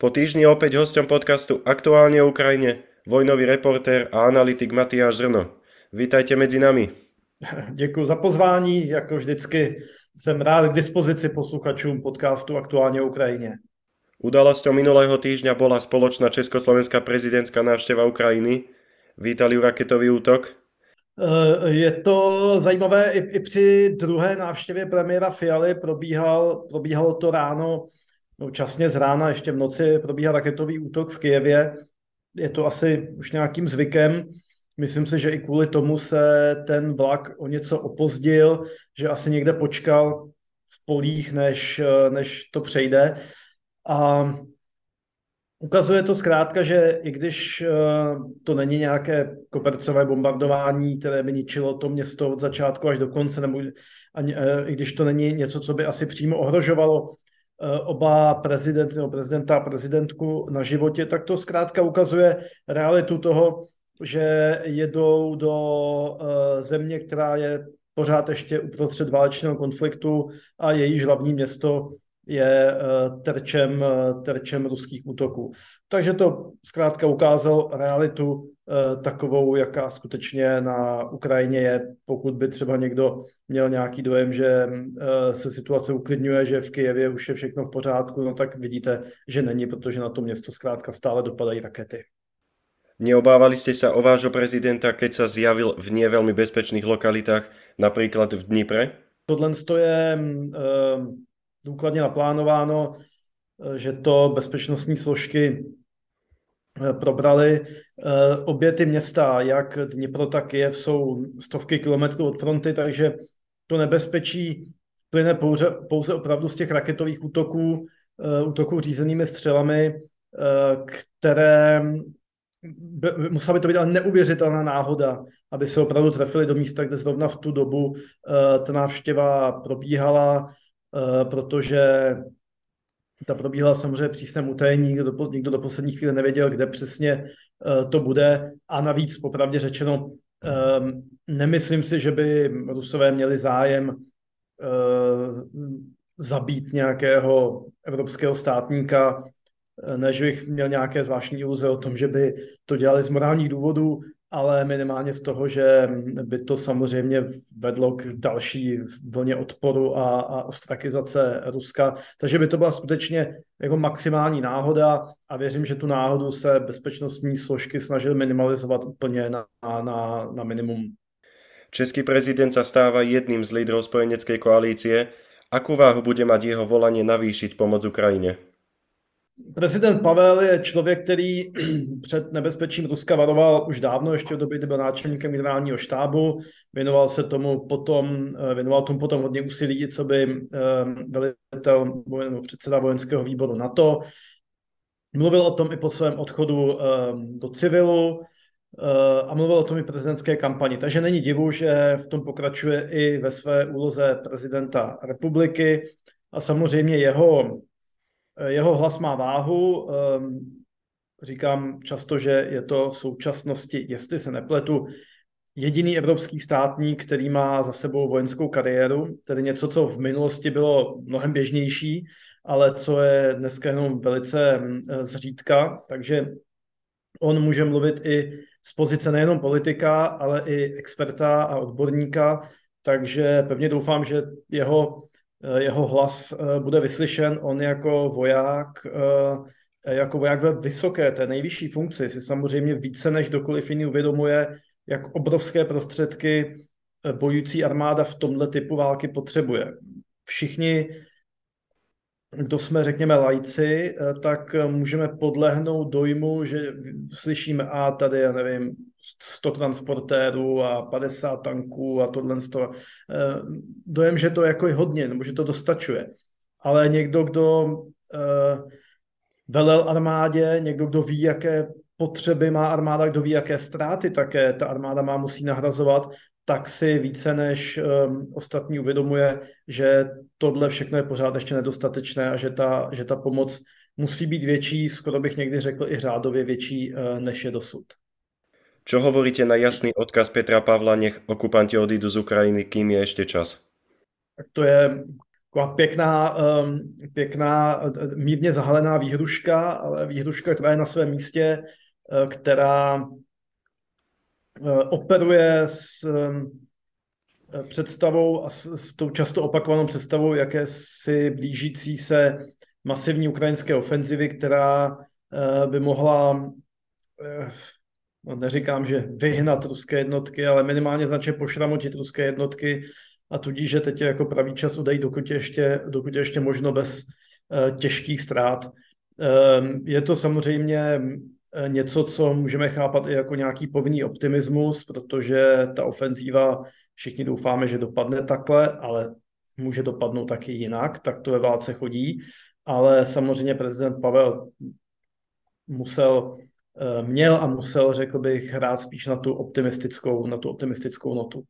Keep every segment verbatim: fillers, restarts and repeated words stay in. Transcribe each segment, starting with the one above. Po týždni opäť hosťom podcastu Aktuálne o Ukrajine, vojnový reportér a analytik Matyáš Zrno. Vítajte mezi nami. Děkuji za pozvání, jako vždycky jsem rád k dispozici posluchačům podcastu Aktuálne o Ukrajine. Udalosťou minulého týždňa bola spoločná československá prezidentská návšteva Ukrajiny. Vítali ju raketový útok. Je to zajímavé, i, i při druhé návštěvě premiéra Fialy probíhal, probíhalo to ráno, no časně z rána, ještě v noci probíhal raketový útok v Kyjevě. Je to asi už nějakým zvykem. Myslím si, že i kvůli tomu se ten vlak o něco opozdil, že asi někde počkal v polích, než, než to přejde. A ukazuje to zkrátka, že i když to není nějaké kobercové bombardování, které by ničilo to město od začátku až do konce, nebo ani, i když to není něco, co by asi přímo ohrožovalo oba prezident, nebo prezidenta a prezidentku na životě, tak to zkrátka ukazuje realitu toho, že jedou do země, která je pořád ještě uprostřed válečného konfliktu a jejíž hlavní město je terčem, terčem ruských útoků. Takže to zkrátka ukázalo realitu takovou, jaká skutečně na Ukrajině je. Pokud by třeba někdo měl nějaký dojem, že se situace uklidňuje, že v Kyjevě už je všechno v pořádku, no tak vidíte, že není, protože na to město zkrátka stále dopadají rakety. Neobávali ste sa o vášho prezidenta, keď sa zjavil v nie veľmi bezpečných lokalitách, napríklad v Dnipre? Tohle je Um, důkladně naplánováno, že to bezpečnostní složky probrali. Obě ty města, jak Dnipro, tak Kyjev, jsou stovky kilometrů od fronty, takže to nebezpečí plyne pouze, pouze opravdu z těch raketových útoků, útoků řízenými střelami, které musela by to být ale neuvěřitelná náhoda, aby se opravdu trefili do místa, kde zrovna v tu dobu ta návštěva probíhala, protože ta probíhala samozřejmě přísném utajení, nikdo do, nikdo do posledních chvíli nevěděl, kde přesně to bude. A navíc, popravdě řečeno, nemyslím si, že by Rusové měli zájem zabít nějakého evropského státníka, než bych měl nějaké zvláštní iluze o tom, že by to dělali z morálních důvodů, ale minimálně z toho, že by to samozřejmě vedlo k další vlně odporu a, a ostrakizace Ruska. Takže by to byla skutečně jako maximální náhoda a věřím, že tu náhodu se bezpečnostní složky snažily minimalizovat úplně na, na, na minimum. Český prezident sa stáva jedným z lídrov spojeneckej koalície. Akú váhu bude mať jeho volanie navýšit pomoc Ukrajine? Prezident Pavel je člověk, který před nebezpečím Ruska varoval už dávno, ještě v době, kdy byl náčelníkem generálního štábu. Věnoval se tomu potom, věnoval tomu potom hodně úsilí, co by velitel, předseda vojenského výboru NATO. Mluvil o tom i po svém odchodu do civilu a mluvil o tom i prezidentské kampani. Takže není divu, že v tom pokračuje i ve své úloze prezidenta republiky a samozřejmě jeho Jeho hlas má váhu, říkám často, že je to v současnosti, jestli se nepletu, jediný evropský státník, který má za sebou vojenskou kariéru, tedy něco, co v minulosti bylo mnohem běžnější, ale co je dneska jenom velice zřídka, takže on může mluvit i z pozice nejenom politika, ale i experta a odborníka, takže pevně doufám, že jeho Jeho hlas bude vyslyšen. On jako voják, jako voják ve vysoké, té nejvyšší funkci, si samozřejmě více než kdokoliv jiný uvědomuje, jak obrovské prostředky bojující armáda v tomhle typu války potřebuje. Všichni, kdo jsme, řekněme, laici, tak můžeme podlehnout dojmu, že slyšíme a tady, já nevím, sto transportérů a padesát tanků a tohle sto. Dojem, že to jako je hodně, nebo že to dostačuje. Ale někdo, kdo velel armádě, někdo, kdo ví, jaké potřeby má armáda, kdo ví, jaké ztráty také ta armáda má, musí nahrazovat, tak si více než ostatní uvědomuje, že tohle všechno je pořád ještě nedostatečné a že ta, že ta pomoc musí být větší, skoro bych někdy řekl i řádově větší, než je dosud. Čo hovoríte na jasný odkaz Petra Pavla, nech okupanti odídu z Ukrajiny, kým je ešte čas? To je taková pěkná, um, pěkná, mírně zahalená výhruška, ale výhruška, která je na svém místě, která operuje s představou a s, s tou často opakovanou představou jakési blížící se masivní ukrajinské ofenzivy, která by mohla, neříkám, že vyhnat ruské jednotky, ale minimálně značně pošramotit ruské jednotky, a tudíž, že teď je jako pravý čas udejít, dokud je ještě, dokud je ještě možno bez těžkých ztrát. Je to samozřejmě něco, co můžeme chápat i jako nějaký povinný optimismus, protože ta ofenzíva, všichni doufáme, že dopadne takhle, ale může dopadnout taky jinak, tak to ve válce chodí. Ale samozřejmě prezident Pavel musel, měl a musel, řekl bych, hrát spíš na tu optimistickou, na tu optimistickou notu.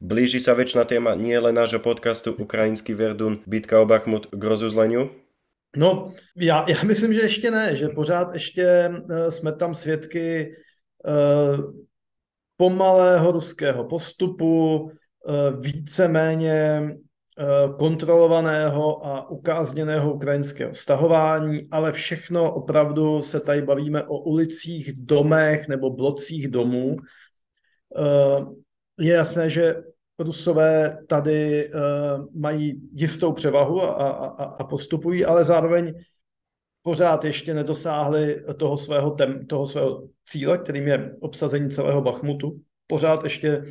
Blíži sa večná téma nie len nášho podcastu Ukrajinský Verdun, bitka o Bachmut k rozuzleniu? No, já, já myslím, že ještě ne, že pořád ještě jsme tam svědky pomalého ruského postupu, víceméně kontrolovaného a ukázněného ukrajinského stahování, ale všechno opravdu se tady bavíme o ulicích, domech nebo blocích domů. Je jasné, že Rusové tady mají jistou převahu a, a, a postupují, ale zároveň pořád ještě nedosáhli toho svého, tem, toho svého cíle, kterým je obsazení celého Bachmutu. Pořád ještě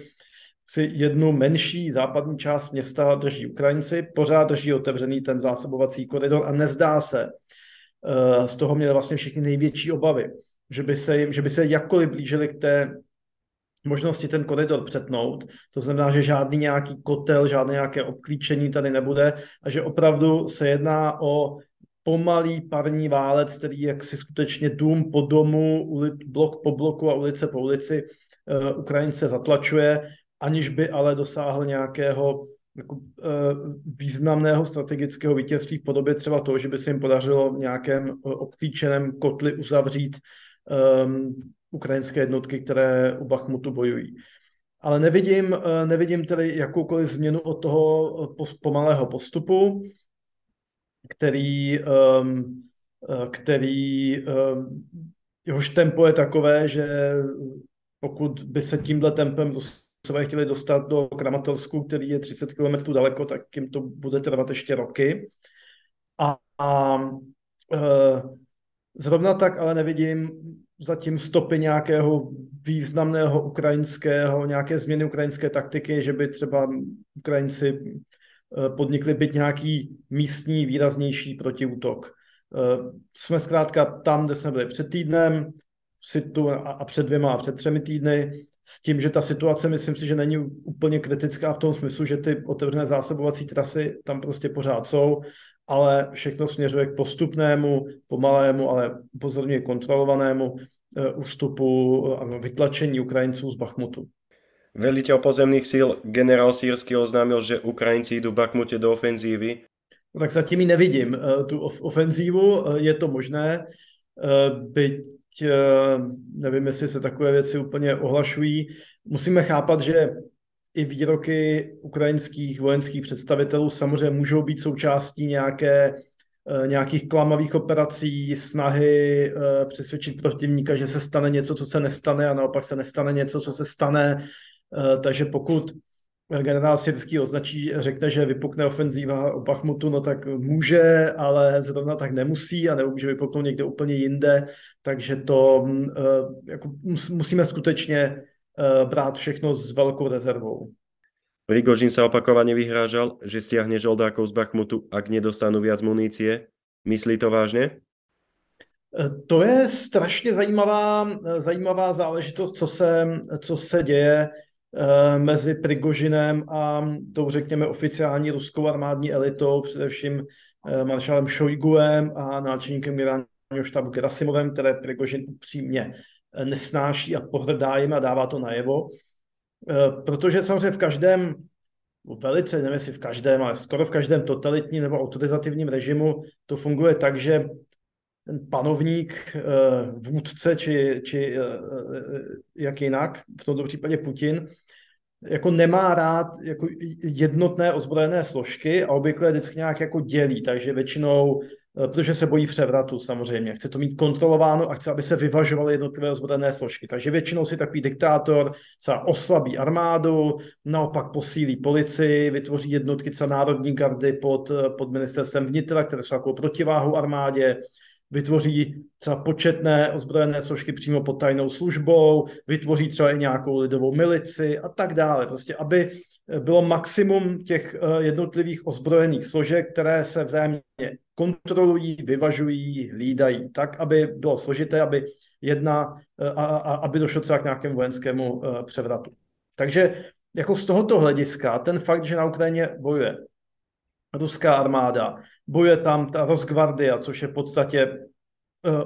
si jednu menší západní část města drží Ukrajinci, pořád drží otevřený ten zásobovací koridor a nezdá se, z toho měli vlastně všichni největší obavy, že by se, jim, že by se jakkoliv blížili k té možnosti ten koridor přetnout, to znamená, že žádný nějaký kotel, žádné nějaké obklíčení tady nebude a že opravdu se jedná o pomalý parní válec, který jaksi skutečně dům po domu, ulic, blok po bloku a ulice po ulici uh, Ukrajince zatlačuje, aniž by ale dosáhl nějakého jako, uh, významného strategického vítězství v podobě třeba toho, že by se jim podařilo v nějakém uh, obklíčeném kotli uzavřít um, ukrajinské jednotky, které u Bachmutu bojují. Ale nevidím, nevidím tedy jakoukoliv změnu od toho pomalého postupu, který, který jehož tempo je takové, že pokud by se tímhle tempem Rusové chtěli dostat do Kramatorsku, který je třicet kilometrů daleko, tak jim to bude trvat ještě roky. A, a zrovna tak ale nevidím zatím stopy nějakého významného ukrajinského, nějaké změny ukrajinské taktiky, že by třeba Ukrajinci podnikli byt nějaký místní, výraznější protiútok. Jsme zkrátka tam, kde jsme byli před týdnem a před dvěma a před třemi týdny, s tím, že ta situace, myslím si, že není úplně kritická v tom smyslu, že ty otevřené zásobovací trasy tam prostě pořád jsou, ale všechno směřuje k postupnému, pomalému, ale pozorně kontrolovanému ústupu a vytlačení Ukrajinců z Bachmutu. Veliteľ pozemných síl generál Sírský oznámil, že Ukrajinci jdou v Bachmutě do ofenzívy. No, tak zatím ji nevidím, tu ofenzívu, je to možné, byť nevím, jestli se takové věci úplně ohlašují. Musíme chápat, že i výroky ukrajinských vojenských představitelů samozřejmě můžou být součástí nějaké, nějakých klamavých operací, snahy přesvědčit protivníka, že se stane něco, co se nestane, a naopak se nestane něco, co se stane. Takže pokud generál Syrský označí, řekne, že vypukne ofenzíva o Bachmutu, no tak může, ale zrovna tak nemusí, a nebo může vypuknout někde úplně jinde. Takže to jako, musíme skutečně brát všechno s veľkou rezervou. Prigožin sa opakovane vyhrážal, že stiahne žoldákov z Bachmutu, ak nedostanú viac munície. Myslí to vážne? To je strašně zajímavá, zajímavá záležitost, co se, co se děje mezi Prigožinem a tou, řekněme, oficiální ruskou armádní elitou, především maršálem Šojguem a náčelníkem generálního štábu Gerasimovem, které Prigožin upřímně nesnáší a pohrdá jim a dává to najevo. Protože samozřejmě v každém, velice, nevím jestli v každém, ale skoro v každém totalitním nebo autoritativním režimu to funguje tak, že ten panovník, vůdce či, či jak jinak, v tomto případě Putin, jako nemá rád jako jednotné ozbrojené složky a obvykle vždycky nějak jako dělí, takže většinou, protože se bojí převratu samozřejmě, chce to mít kontrolováno a chce, aby se vyvažovaly jednotlivé ozbrojené složky. Takže většinou si takový diktátor třeba oslabí armádu, naopak posílí policii, vytvoří jednotky třeba národní gardy pod, pod ministerstvem vnitra, které jsou takovou protiváhu armádě, vytvoří třeba početné ozbrojené složky přímo pod tajnou službou, vytvoří třeba i nějakou lidovou milici a tak dále. Prostě, aby bylo maximum těch jednotlivých ozbrojených složek, které se vzájemně kontrolují, vyvažují, hlídají, tak, aby bylo složité, aby jedna, a, a, aby došlo třeba k nějakému vojenskému převratu. Takže jako z tohoto hlediska ten fakt, že na Ukrajině bojuje ruská armáda, bojuje tam ta Rosgvardia, což je v podstatě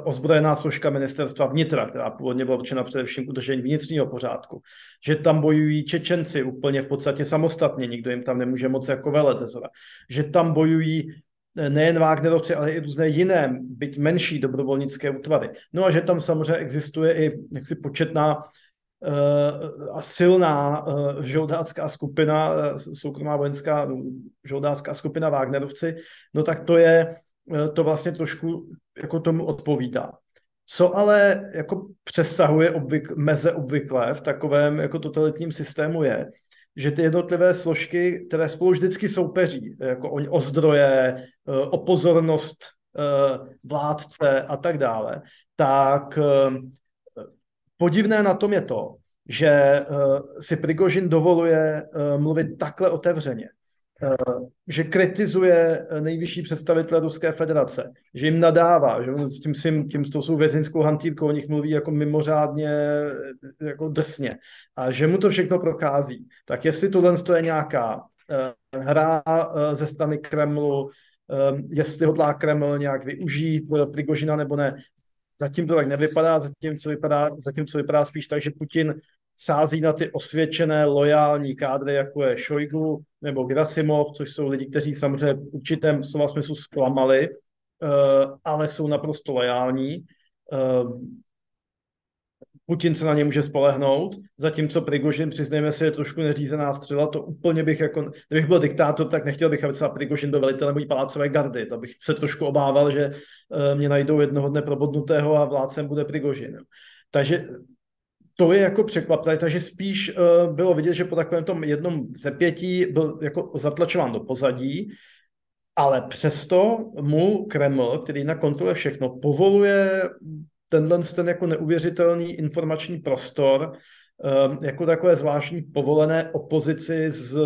ozbrojená složka ministerstva vnitra, která původně byla určena především k udržení vnitřního pořádku. Že tam bojují Čečenci úplně v podstatě samostatně, nikdo jim tam nemůže moc jako velet ze zora. Že tam bojují nejen Wagnerovci, ale i různé jiné, byť menší dobrovolnické útvary. No a že tam samozřejmě existuje i jaksi početná a silná žoldácká skupina, soukromá vojenská žoldácká skupina Wagnerovci, no tak to je, to vlastně trošku jako tomu odpovídá. Co ale jako přesahuje obvykl, meze obvyklé v takovém jako totalitním systému je, že ty jednotlivé složky, které spolu vždycky soupeří, jako oni o zdroje, o pozornost vládce a tak dále, tak podivné na tom je to, že si Prigožin dovoluje mluvit takhle otevřeně, že kritizuje nejvyšší představitele Ruské federace, že jim nadává, že s tím, tím, tím s tou svou vězeňskou hantýrkou o nich mluví jako mimořádně jako drsně a že mu to všechno prochází. Tak jestli tohle je nějaká hra ze strany Kremlu, jestli hodlá Kreml nějak využít Prigožina nebo ne, zatím to tak nevypadá, zatím co vypadá, zatím, co vypadá spíš tak, že Putin sází na ty osvědčené, lojální kádry, jako je Šojgu nebo Gerasimov, což jsou lidi, kteří samozřejmě v určitém slova smyslu zklamali, ale jsou naprosto lojální. Putin se na ně může spolehnout, zatímco Prigožin, přiznejme si, je trošku neřízená střela, to úplně bych jako, kdybych byl diktátor, tak nechtěl bych, aby se Prigožin byl velitelem mojí palácové gardy, to bych se trošku obával, že mě najdou jednoho dne probodnutého a vládcem bude Prigožin. Takže to je jako překvapivé, takže spíš bylo vidět, že po takovém tom jednom zepětí byl jako zatlačován do pozadí, ale přesto mu Kreml, který na kontrole všechno, povoluje tenhle ten jako neuvěřitelný informační prostor, jako takové zvláštní povolené opozici z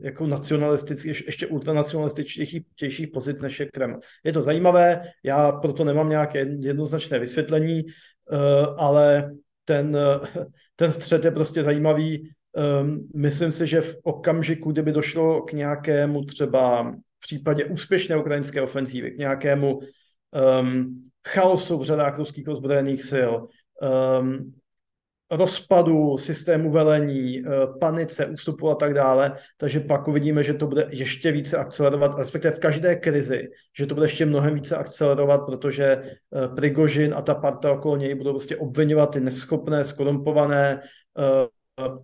jako nacionalistických, ještě ultranacionalističtějších pozic než je Kreml. Je to zajímavé, já proto nemám nějaké jednoznačné vysvětlení, ale ten, ten střet je prostě zajímavý. Myslím si, že v okamžiku, kdyby došlo k nějakému třeba v případě úspěšné ukrajinské ofenzívy, k nějakému um, chaosu v řadách ruských ozbrojených sil, um, rozpadu systému velení, panice, ústupu a tak dále, takže pak uvidíme, že to bude ještě více akcelerovat, respektive v každé krizi, že to bude ještě mnohem více akcelerovat, protože Prigožin a ta parta okolo něj budou prostě obvinovat ty neschopné, skorumpované,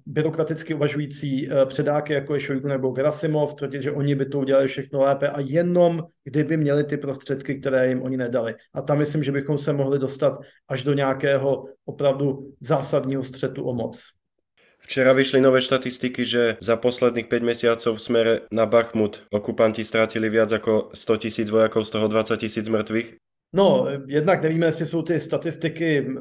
byrokraticky uvažující předáky, jako je Šojgu nebo Gerasimov, tvrdit, že oni by to udělali všechno lépe a jenom kdyby měli ty prostředky, které jim oni nedali. A tam myslím, že bychom se mohli dostat až do nějakého opravdu zásadního střetu o moc. Včera vyšli nové štatistiky, že za posledných päť mesiacov v smere na Bachmut okupanti strátili viac ako sto tisíc vojakov, z toho dvadsať tisíc mŕtvych. No, jednak nevíme, jestli jsou ty statistiky um,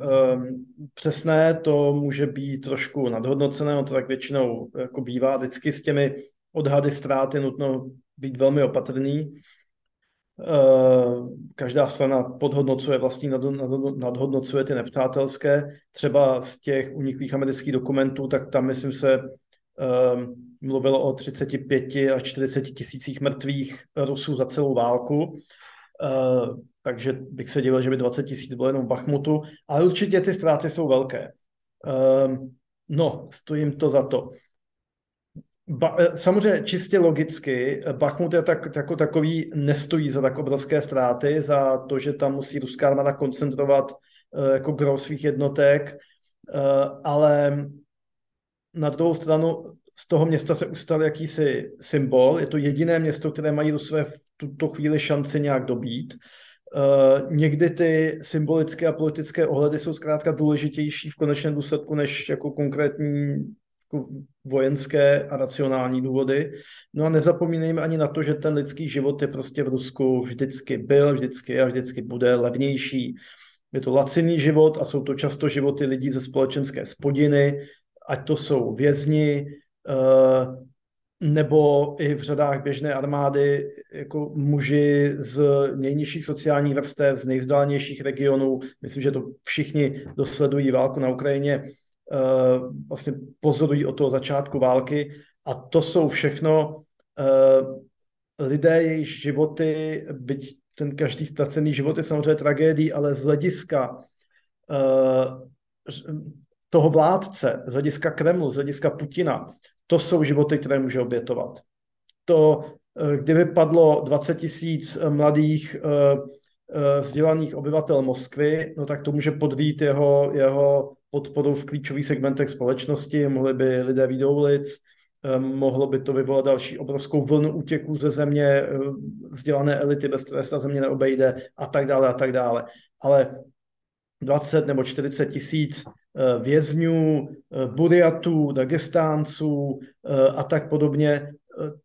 přesné, to může být trošku nadhodnocené, no to tak většinou jako bývá, vždycky s těmi odhady ztráty nutno být velmi opatrný. Uh, každá strana podhodnocuje vlastní, nadhodnocuje ty nepřátelské, třeba z těch uniklých amerických dokumentů, tak tam myslím se um, mluvilo o tridsaťpäť až štyridsať tisících mrtvých Rusů za celou válku. Uh, takže bych se divil, že by dvadsať tisíc bylo jenom v Bachmutu, ale určitě ty ztráty jsou velké. Uh, no, stojím to za to. Ba- samozřejmě čistě logicky, Bachmut je tak, jako takový nestojí za tak obrovské ztráty, za to, že tam musí ruská armáda koncentrovat uh, jako gros svých jednotek, uh, ale na druhou stranu z toho města se ustal jakýsi symbol. Je to jediné město, které mají Rusové v tuto chvíli šanci nějak dobít. Uh, někdy ty symbolické a politické ohledy jsou zkrátka důležitější v konečném důsledku než jako konkrétní jako vojenské a racionální důvody. No a nezapomínejme ani na to, že ten lidský život je prostě v Rusku vždycky byl, vždycky a vždycky bude levnější. Je to laciný život a jsou to často životy lidí ze společenské spodiny, ať to jsou vězni, uh, nebo i v řadách běžné armády jako muži z nejnižších sociálních vrstev, z nejvzdálenějších regionů. Myslím, že to všichni dosledují válku na Ukrajině, vlastně pozorují od toho začátku války. A to jsou všechno lidé, jejichž životy, byť ten každý ztracený život je samozřejmě tragédií, ale z hlediska toho vládce, z hlediska Kremlu, z hlediska Putina, to jsou životy, které může obětovat. To, kdyby padlo dvacet tisíc mladých vzdělaných obyvatel Moskvy, no tak to může podrýt jeho, jeho podporu v klíčových segmentech společnosti, mohli by lidé výjít do ulic, mohlo by to vyvolat další obrovskou vlnu útěků ze země, vzdělané elity, bez které se ta země neobejde a tak dále a tak dále. Ale dvacet nebo čtyřicet tisíc vězňů, Buriatů, Dagestánců a tak podobně,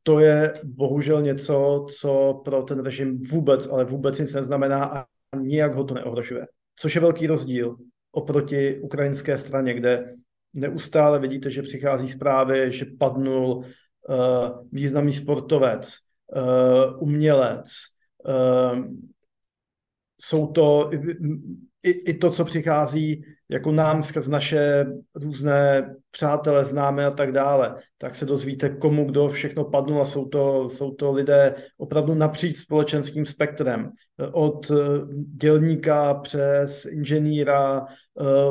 to je bohužel něco, co pro ten režim vůbec, ale vůbec nic neznamená a nijak ho to neohrožuje. Což je velký rozdíl oproti ukrajinské straně, kde neustále vidíte, že přichází zprávy, že padnul uh, významný sportovec, uh, umělec. Uh, jsou to i, i to, co přichází jako nám skrz naše různé přátelé, známe a tak dále, tak se dozvíte, komu kdo všechno padnul a jsou to, jsou to lidé opravdu napříč společenským spektrem. Od dělníka přes inženýra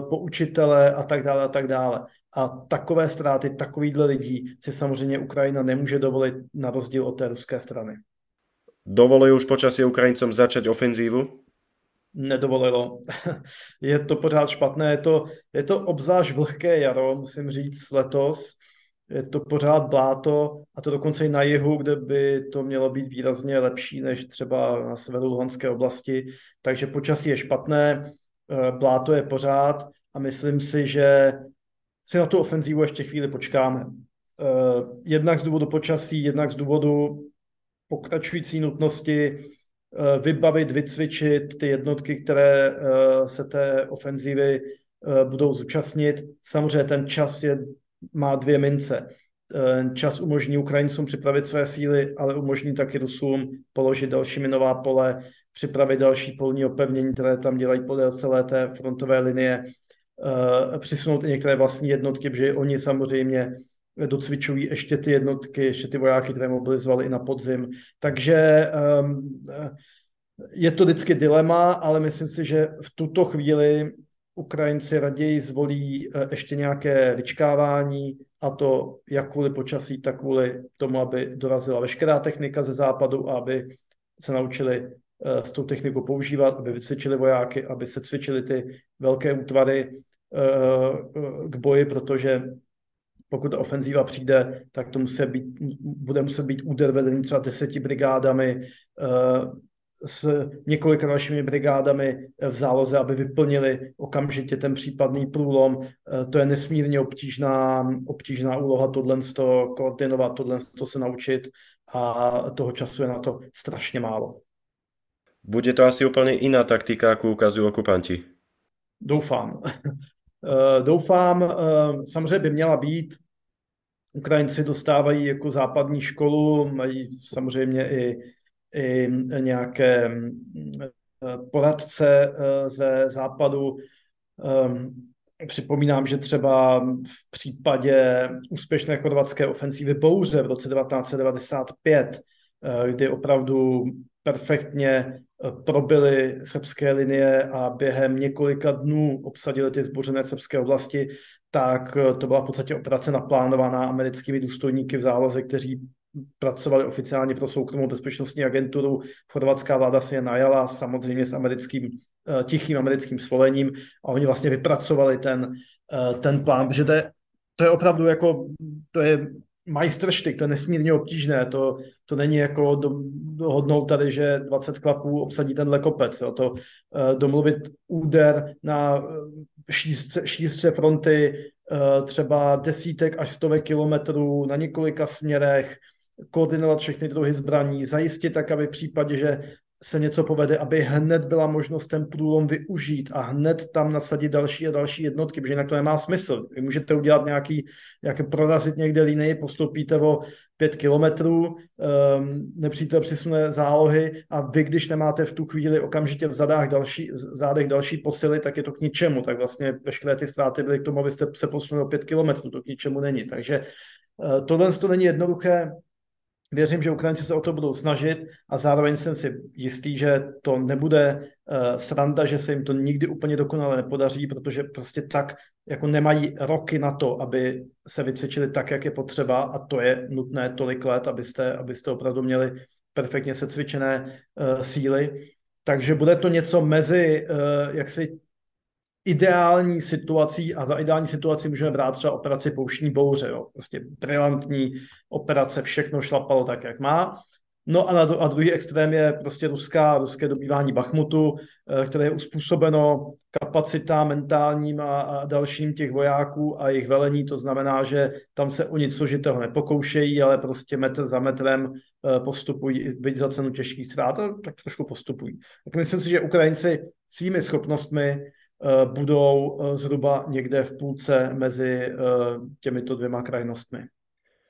po učitele a tak dále a tak dále. A takové ztráty, takovýhle lidí si samozřejmě Ukrajina nemůže dovolit na rozdíl od té ruské strany. Dovolují už počasí Ukrajincům začať ofenzívu? Nedovolilo. Je to pořád špatné, je to, je to obzvlášť vlhké jaro, musím říct, letos. Je to pořád bláto a to dokonce i na jihu, kde by to mělo být výrazně lepší než třeba na severu Luhanské oblasti. Takže počasí je špatné, bláto je pořád a myslím si, že si na tu ofenzívu ještě chvíli počkáme. Jednak z důvodu počasí, jednak z důvodu pokračující nutnosti vybavit, vycvičit ty jednotky, které se té ofenzívy budou zúčastnit. Samozřejmě ten čas je, má dvě mince. Čas umožní Ukrajincům připravit své síly, ale umožní taky Rusům položit další minová pole, připravit další polní opevnění, které tam dělají podél celé té frontové linie, přisunout i některé vlastní jednotky, protože oni samozřejmě docvičují ještě ty jednotky, ještě ty vojáky, které mobilizovali i na podzim. Takže um, je to vždycky dilema, ale myslím si, že v tuto chvíli Ukrajinci raději zvolí ještě nějaké vyčkávání, a to jak kvůli počasí, tak kvůli tomu, aby dorazila veškerá technika ze západu, aby se naučili uh, s tou technikou používat, aby vycvičili vojáky, aby se cvičili ty velké útvary uh, k boji, protože pokud ta ofenzíva přijde, tak to musí být, bude muset být úder vedený třeba deseti brigádami s několika dalšími brigádami v záloze, aby vyplnili okamžitě ten případný průlom. To je nesmírně obtížná, obtížná úloha tohle koordinovat, tohle se naučit a toho času je na to strašně málo. Bude to asi úplně jiná taktika, jakou ukazují okupanti? Doufám. Doufám, samozřejmě by měla být. Ukrajinci dostávají jako západní školu, mají samozřejmě i, i nějaké poradce ze západu. Připomínám, že třeba v případě úspěšné chorvatské ofenzívy Bouře v roce devatenáct set devadesát pět, kdy opravdu perfektně probili srbské linie a během několika dnů obsadili ty zbořené srbské oblasti, tak to byla v podstatě operace naplánovaná americkými důstojníky v záloze, kteří pracovali oficiálně pro soukromou bezpečnostní agenturu. Chorvatská vláda si je najala samozřejmě s americkým, tichým americkým svolením a oni vlastně vypracovali ten, ten plán, protože to je, to je opravdu jako, to je majstrštyk, to je nesmírně obtížné, to, to není jako do, dohodnout tady, že dvacet chlapů obsadí tenhle kopec, jo. To eh, domluvit úder na šířce, šířce fronty eh, třeba desítek až stovek kilometrů na několika směrech, koordinovat všechny druhy zbraní, zajistit tak, aby v případě, že se něco povede, aby hned byla možnost ten průlom využít a hned tam nasadit další a další jednotky, protože jinak to nemá smysl. Vy můžete udělat nějaký, nějaké prorazit někde linii, postoupíte o pět kilometrů, um, nepřítel přisune zálohy a vy, když nemáte v tu chvíli okamžitě v, zadách další, v zádech další posily, tak je to k ničemu. Tak vlastně veškeré ty ztráty byly k tomu, abyste se posunuli o pět kilometrů, to k ničemu není. Takže uh, tohle to není jednoduché. Věřím, že Ukrajinci se o to budou snažit a zároveň jsem si jistý, že to nebude uh, sranda, že se jim to nikdy úplně dokonale nepodaří, protože prostě tak jako nemají roky na to, aby se vycvičili tak, jak je potřeba, a to je nutné tolik let, abyste, abyste opravdu měli perfektně secvičené uh, síly. Takže bude to něco mezi uh, jaksi ideální situací, a za ideální situaci můžeme brát třeba operaci Pouštní bouře. Jo. Prostě brilantní operace, všechno šlapalo tak, jak má. No a, na, a druhý extrém je prostě ruská, ruské dobývání Bachmutu, které je uspůsobeno kapacita mentálním a, a dalším těch vojáků a jejich velení. To znamená, že tam se o nic složitého nepokoušejí, ale prostě metr za metrem postupují, byť za cenu těžkých ztrát, tak trošku postupují. Tak myslím si, že Ukrajinci svými schopnostmi budou zhruba někde v půlce mezi těmito dvěma krajnostmi.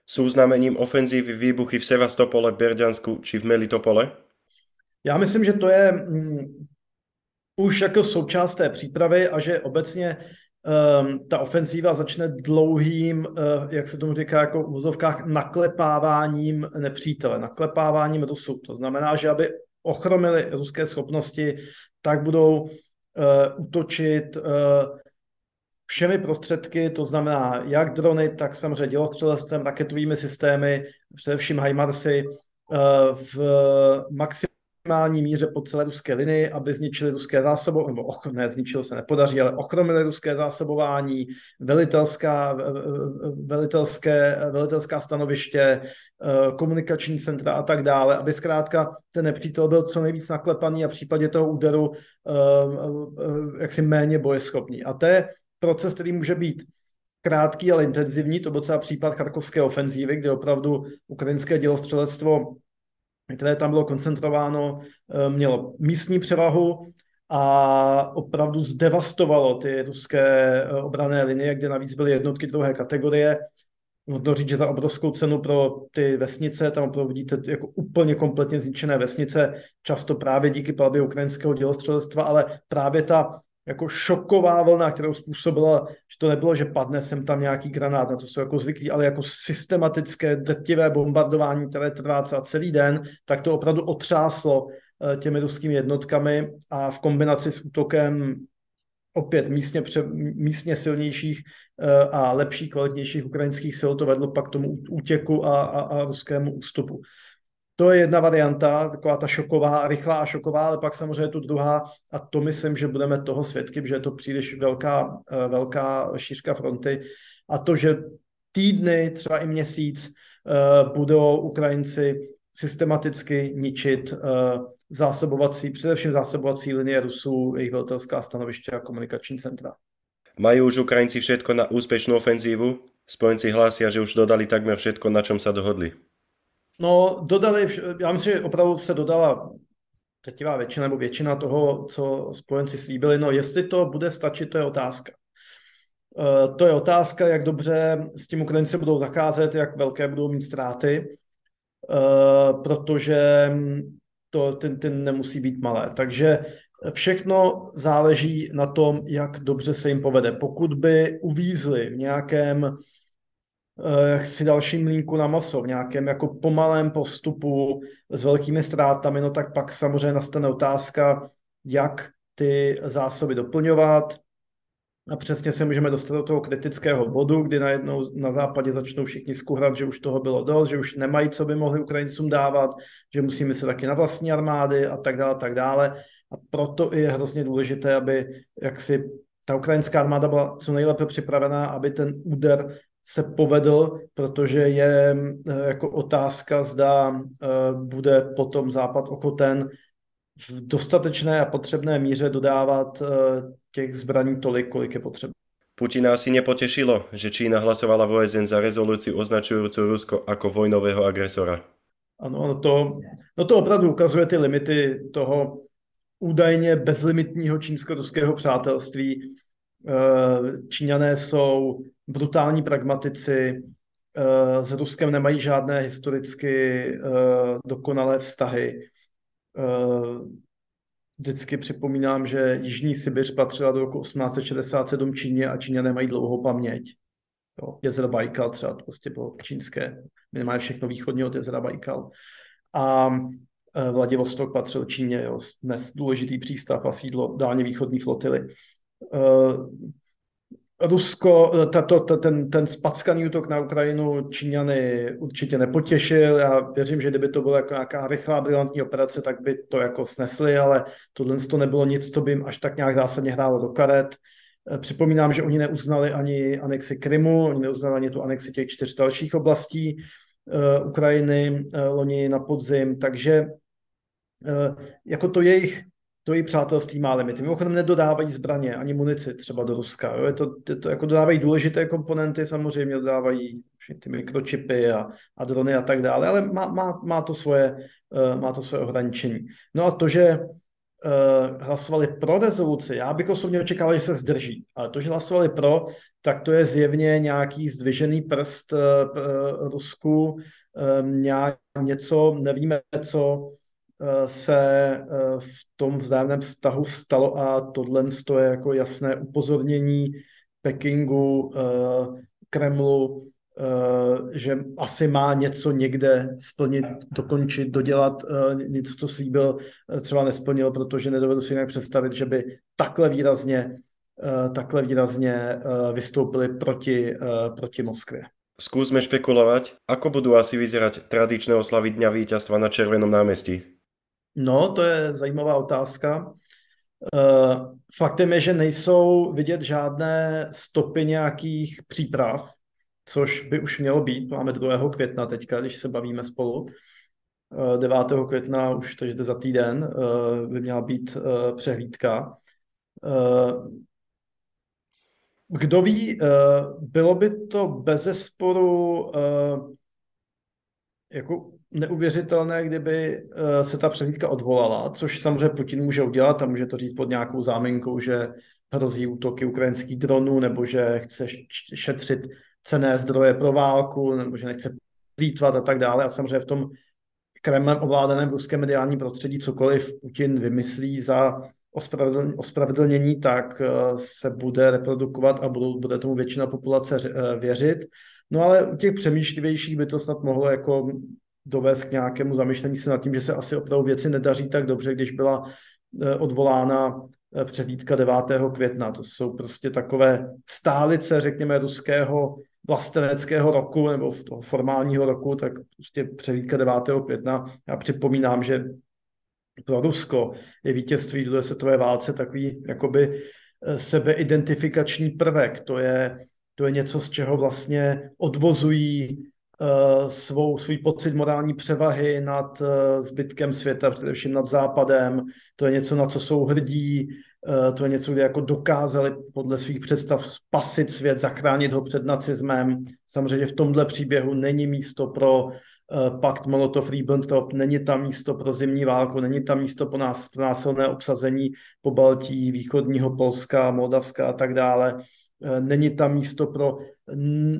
Jsou znamením ofenzívy výbuchy v Sevastopole, Běrďansku či v Melitopole? Já myslím, že to je um, už jako součást té přípravy a že obecně um, ta ofenzíva začne dlouhým, uh, jak se tomu říká, jako v úzovkách, naklepáváním nepřítele, naklepáváním Rusů. To znamená, že aby ochromili ruské schopnosti, tak budou Uh, útočit uh, všemi prostředky, to znamená jak drony, tak samozřejmě dělostřelectvem, raketovými systémy, především HIMARSy, uh, v maximální míře po celé ruské linii, aby zničili ruské zásobování, nebo och, ne, zničilo se nepodaří, ale ochromili ruské zásobování, velitelská, velitelské, velitelská stanoviště, uh, komunikační centra a tak dále, aby zkrátka ten nepřítel byl co nejvíc naklepaný a v případě toho úderu jaksi méně bojeschopný. A to je proces, který může být krátký, ale intenzivní. To byl třeba případ charkovské ofenzívy, kde opravdu ukrajinské dělostřelectvo, které tam bylo koncentrováno, mělo místní převahu a opravdu zdevastovalo ty ruské obranné linie, kde navíc byly jednotky druhé kategorie. Nutno říct, že za obrovskou cenu pro ty vesnice, tam opravdu vidíte jako úplně kompletně zničené vesnice, často právě díky palbě ukrajinského dělostřelectva, ale právě ta jako šoková vlna, kterou způsobila, že to nebylo, že padne sem tam nějaký granát, na to jsou jako zvyklí, ale jako systematické drtivé bombardování, které trvá třeba celý den, tak to opravdu otřáslo těmi ruskými jednotkami a v kombinaci s útokem opět místně, pře, místně silnějších a lepší, kvalitnějších ukrajinských sil, to vedlo pak k tomu útěku a, a, a ruskému ústupu. To je jedna varianta, taková ta šoková, rychlá a šoková, ale pak samozřejmě tu druhá, a to myslím, že budeme toho svědky, že je to příliš velká, velká šířka fronty, a to, že týdny, třeba i měsíc, budou Ukrajinci systematicky ničit zásobovací, především zásobovací linie Rusů, jejich velitelská stanoviště a komunikační centra. Mají už Ukrajinci všetko na úspěšnou ofenzívu? Spojenci hlásia, že už dodali takmer všetko, na čem se dohodli. No, dodali, vš- já myslím, že opravdu se dodala třetivá většina nebo většina toho, co spojenci slíbili. No, jestli to bude stačit, to je otázka. E, to je otázka, jak dobře s tím Ukrajinci budou zacházet, jak velké budou mít ztráty, e, protože to, ten, ten nemusí být malé. Takže všechno záleží na tom, jak dobře se jim povede. Pokud by uvízli v nějakém si další mlínku na maso, v nějakém jako pomalém postupu s velkými ztrátami, no tak pak samozřejmě nastane otázka, jak ty zásoby doplňovat, a přesně se můžeme dostat do toho kritického bodu, kdy najednou na západě začnou všichni skuhrat, že už toho bylo dost, že už nemají, co by mohli Ukrajincům dávat, že musí myslet taky na vlastní armády a tak dále, tak dále. A proto je hrozně důležité, aby jaksi ta ukrajinská armáda byla co nejlépe připravená, aby ten úder se povedl, protože je jako otázka, zda bude potom Západ ochoten v dostatečné a potřebné míře dodávat těch zbraní tolik, kolik je potřeba. Putina asi nepotešilo, že Čína hlasovala v O S N za rezolúciu označujúcu Rusko ako vojnového agresora. Ano, no to, no to opravdu ukazuje ty limity toho údajně bezlimitního čínsko-ruského přátelství. Číňané jsou brutální pragmatici, s Ruskem nemají žádné historicky dokonalé vztahy. Vždycky připomínám, že Jižní Sibiř patřila do roku osmnáct set šedesát sedm Číně a Číňané mají dlouhou paměť. Jo, jezero Bajkal třeba, prostě bylo čínské, minimálně všechno východně od jezera Bajkal. A e, Vladivostok patřil Číně, jo, dnes důležitý přístav a sídlo dálně východní flotily. E, Rusko, tato, t, ten, ten spackaný útok na Ukrajinu Číňany určitě nepotěšil. Já věřím, že kdyby to byla jako nějaká rychlá, brilantní operace, tak by to jako snesli, ale tohle to nebylo nic, co by jim až tak nějak zásadně hrálo do karet. Připomínám, že oni neuznali ani anexi Krymu, oni neuznali ani tu anexi těch čtyř dalších oblastí uh, Ukrajiny uh, loni na podzim, takže uh, jako to jejich to jejich přátelství má limity. Mimochodem nedodávají zbraně ani munici třeba do Ruska. Jo? Je to, je to, jako dodávají důležité komponenty, samozřejmě dodávají ty mikročipy a, a drony a tak dále, ale má, má, má, to svoje, uh, má to svoje ohraničení. No a to, že hlasovali pro rezoluci, já bych osobně očekával, že se zdrží, ale to, že hlasovali pro, tak to je zjevně nějaký zdvižený prst uh, Rusku, um, něco, nevíme, co se uh, v tom vzájemném vztahu stalo a tohle je jako jasné upozornění Pekingu, uh, Kremlu, uh, že asi má něco někde splnit, dokončit, dodělat, uh, něco, co slíbil, třeba nesplnil, protože nedovedu si jinak představit, že by takhle výrazně, uh, takhle výrazně uh, vystoupili proti, uh, proti Moskvě. Skúsme špekulovať, ako budú asi vyzerať tradičné oslavy Dňa víťazstva na Červenom náměstí. No, to je zajímavá otázka. Faktem je, že nejsou vidět žádné stopy nějakých příprav, což by už mělo být. Máme druhého května teďka, když se bavíme spolu. devátého května, už takže za týden, by měla být přehlídka. Kdo ví, bylo by to bezesporu jako neuvěřitelné, kdyby se ta přehlídka odvolala, což samozřejmě Putin může udělat a může to říct pod nějakou záminkou, že hrozí útoky ukrajinských dronů, nebo že chce šetřit cenné zdroje pro válku, nebo že nechce plýtvat a tak dále. A samozřejmě v tom Kremlem ovládaném ruském mediálním prostředí cokoliv Putin vymyslí za ospravedlnění, tak se bude reprodukovat a budou, bude tomu většina populace věřit. No ale u těch přemýšlivějších by to snad mohlo jako dovést k nějakému zamyšlení se nad tím, že se asi opravdu věci nedaří tak dobře, když byla odvolána přehlídka devátého května. To jsou prostě takové stálice, řekněme, ruského vlasteneckého roku nebo toho formálního roku, tak prostě přehlídka devátého května. Já připomínám, že pro Rusko je vítězství druhé světové válce takový jakoby sebeidentifikační prvek. To je, to je něco, z čeho vlastně odvozují svou, svůj pocit morální převahy nad zbytkem světa, především nad Západem. To je něco, na co jsou hrdí, to je něco, kde jako dokázali podle svých představ spasit svět, zachránit ho před nacismem. Samozřejmě v tomhle příběhu není místo pro pakt Molotov-Ribbentrop, není tam místo pro zimní válku, není tam místo pro nás, pro násilné obsazení Pobaltí, východního Polska, Moldavska a tak dále. Není tam místo pro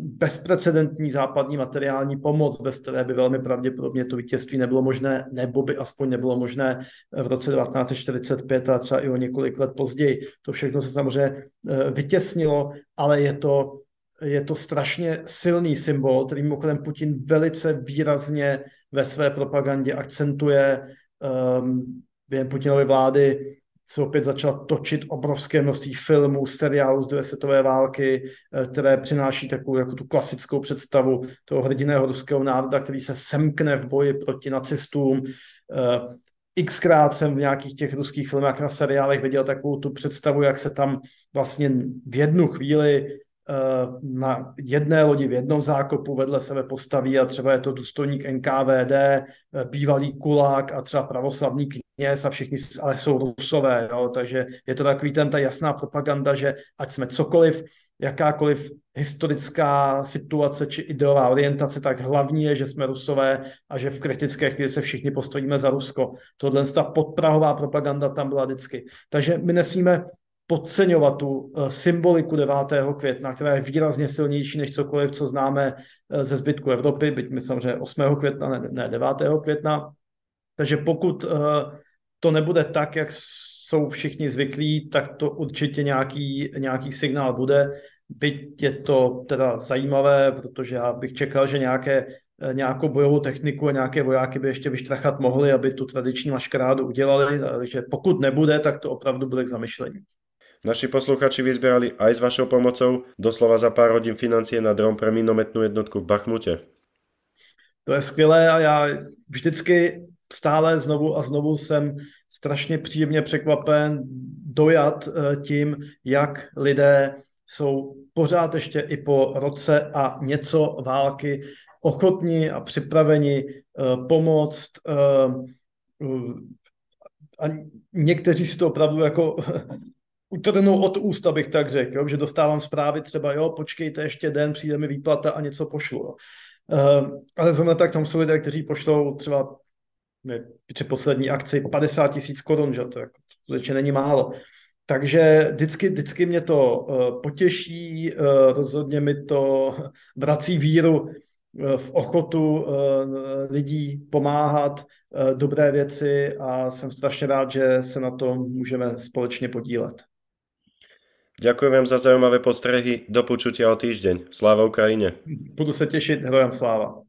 bezprecedentní západní materiální pomoc, bez které by velmi pravděpodobně to vítězství nebylo možné, nebo by aspoň nebylo možné v roce devatenáct set čtyřicet pět a třeba i o několik let později. To všechno se samozřejmě vytěsnilo, ale je to, je to strašně silný symbol, který mimochodem Putin velice výrazně ve své propagandě akcentuje. Um, během Putinovy vlády se opět začala točit obrovské množství filmů, seriálů z druhé světové války, které přináší takovou jako tu klasickou představu toho hrdinného ruského národa, který se semkne v boji proti nacistům. Xkrát jsem v nějakých těch ruských filmech a seriálech viděl takovou tu představu, jak se tam vlastně v jednu chvíli na jedné lodi v jednom zákopu vedle sebe postaví a třeba je to důstojník N K V D, bývalý kulák a třeba pravoslavný kněz a všichni ale jsou Rusové, jo? Takže je to takový ten, ta jasná propaganda, že ať jsme cokoliv, jakákoliv historická situace či ideová orientace, tak hlavní je, že jsme Rusové a že v kritické chvíli se všichni postavíme za Rusko. Tohle ta podprahová propaganda tam byla vždycky. Takže my nesmíme podceňovat tu symboliku devátého května, která je výrazně silnější než cokoliv, co známe ze zbytku Evropy, byť my samozřejmě osmého května, ne, ne devátého května. Takže pokud to nebude tak, jak jsou všichni zvyklí, tak to určitě nějaký, nějaký signál bude. Byť je to teda zajímavé, protože já bych čekal, že nějaké, nějakou bojovou techniku a nějaké vojáky by ještě vyštrachat mohli, aby tu tradiční maškarádu udělali. Takže pokud nebude, tak to opravdu bude k zamyšlení. Naši posluchači vyzbierali aj s vašou pomocou doslova za pár hodín financie na dron pre minometnú jednotku v Bachmutě. To je skvělé a já vždycky stále znovu a znovu jsem strašně příjemně překvapen, dojat tím, jak lidé jsou pořád ještě i po roce a něco války ochotní a připraveni pomoct. A někteří si to opravdu jako utrhnou od úst, abych tak řekl, že dostávám zprávy třeba, jo, počkejte ještě den, přijde mi výplata a něco pošlu. Jo. Uh, ale zrovna tak tam jsou lidé, kteří pošlou třeba ne, při poslední akci padesát tisíc korun, že to jako, skutečně není málo. Takže vždycky, vždycky mě to uh, potěší, uh, rozhodně mi to vrací víru uh, v ochotu uh, lidí pomáhat, uh, dobré věci a jsem strašně rád, že se na tom můžeme společně podílet. Ďakujem za zaujímavé postrehy. Do počutia o týždeň. Sláva Ukrajine. Budu sa tešiť. Hrojem sláva.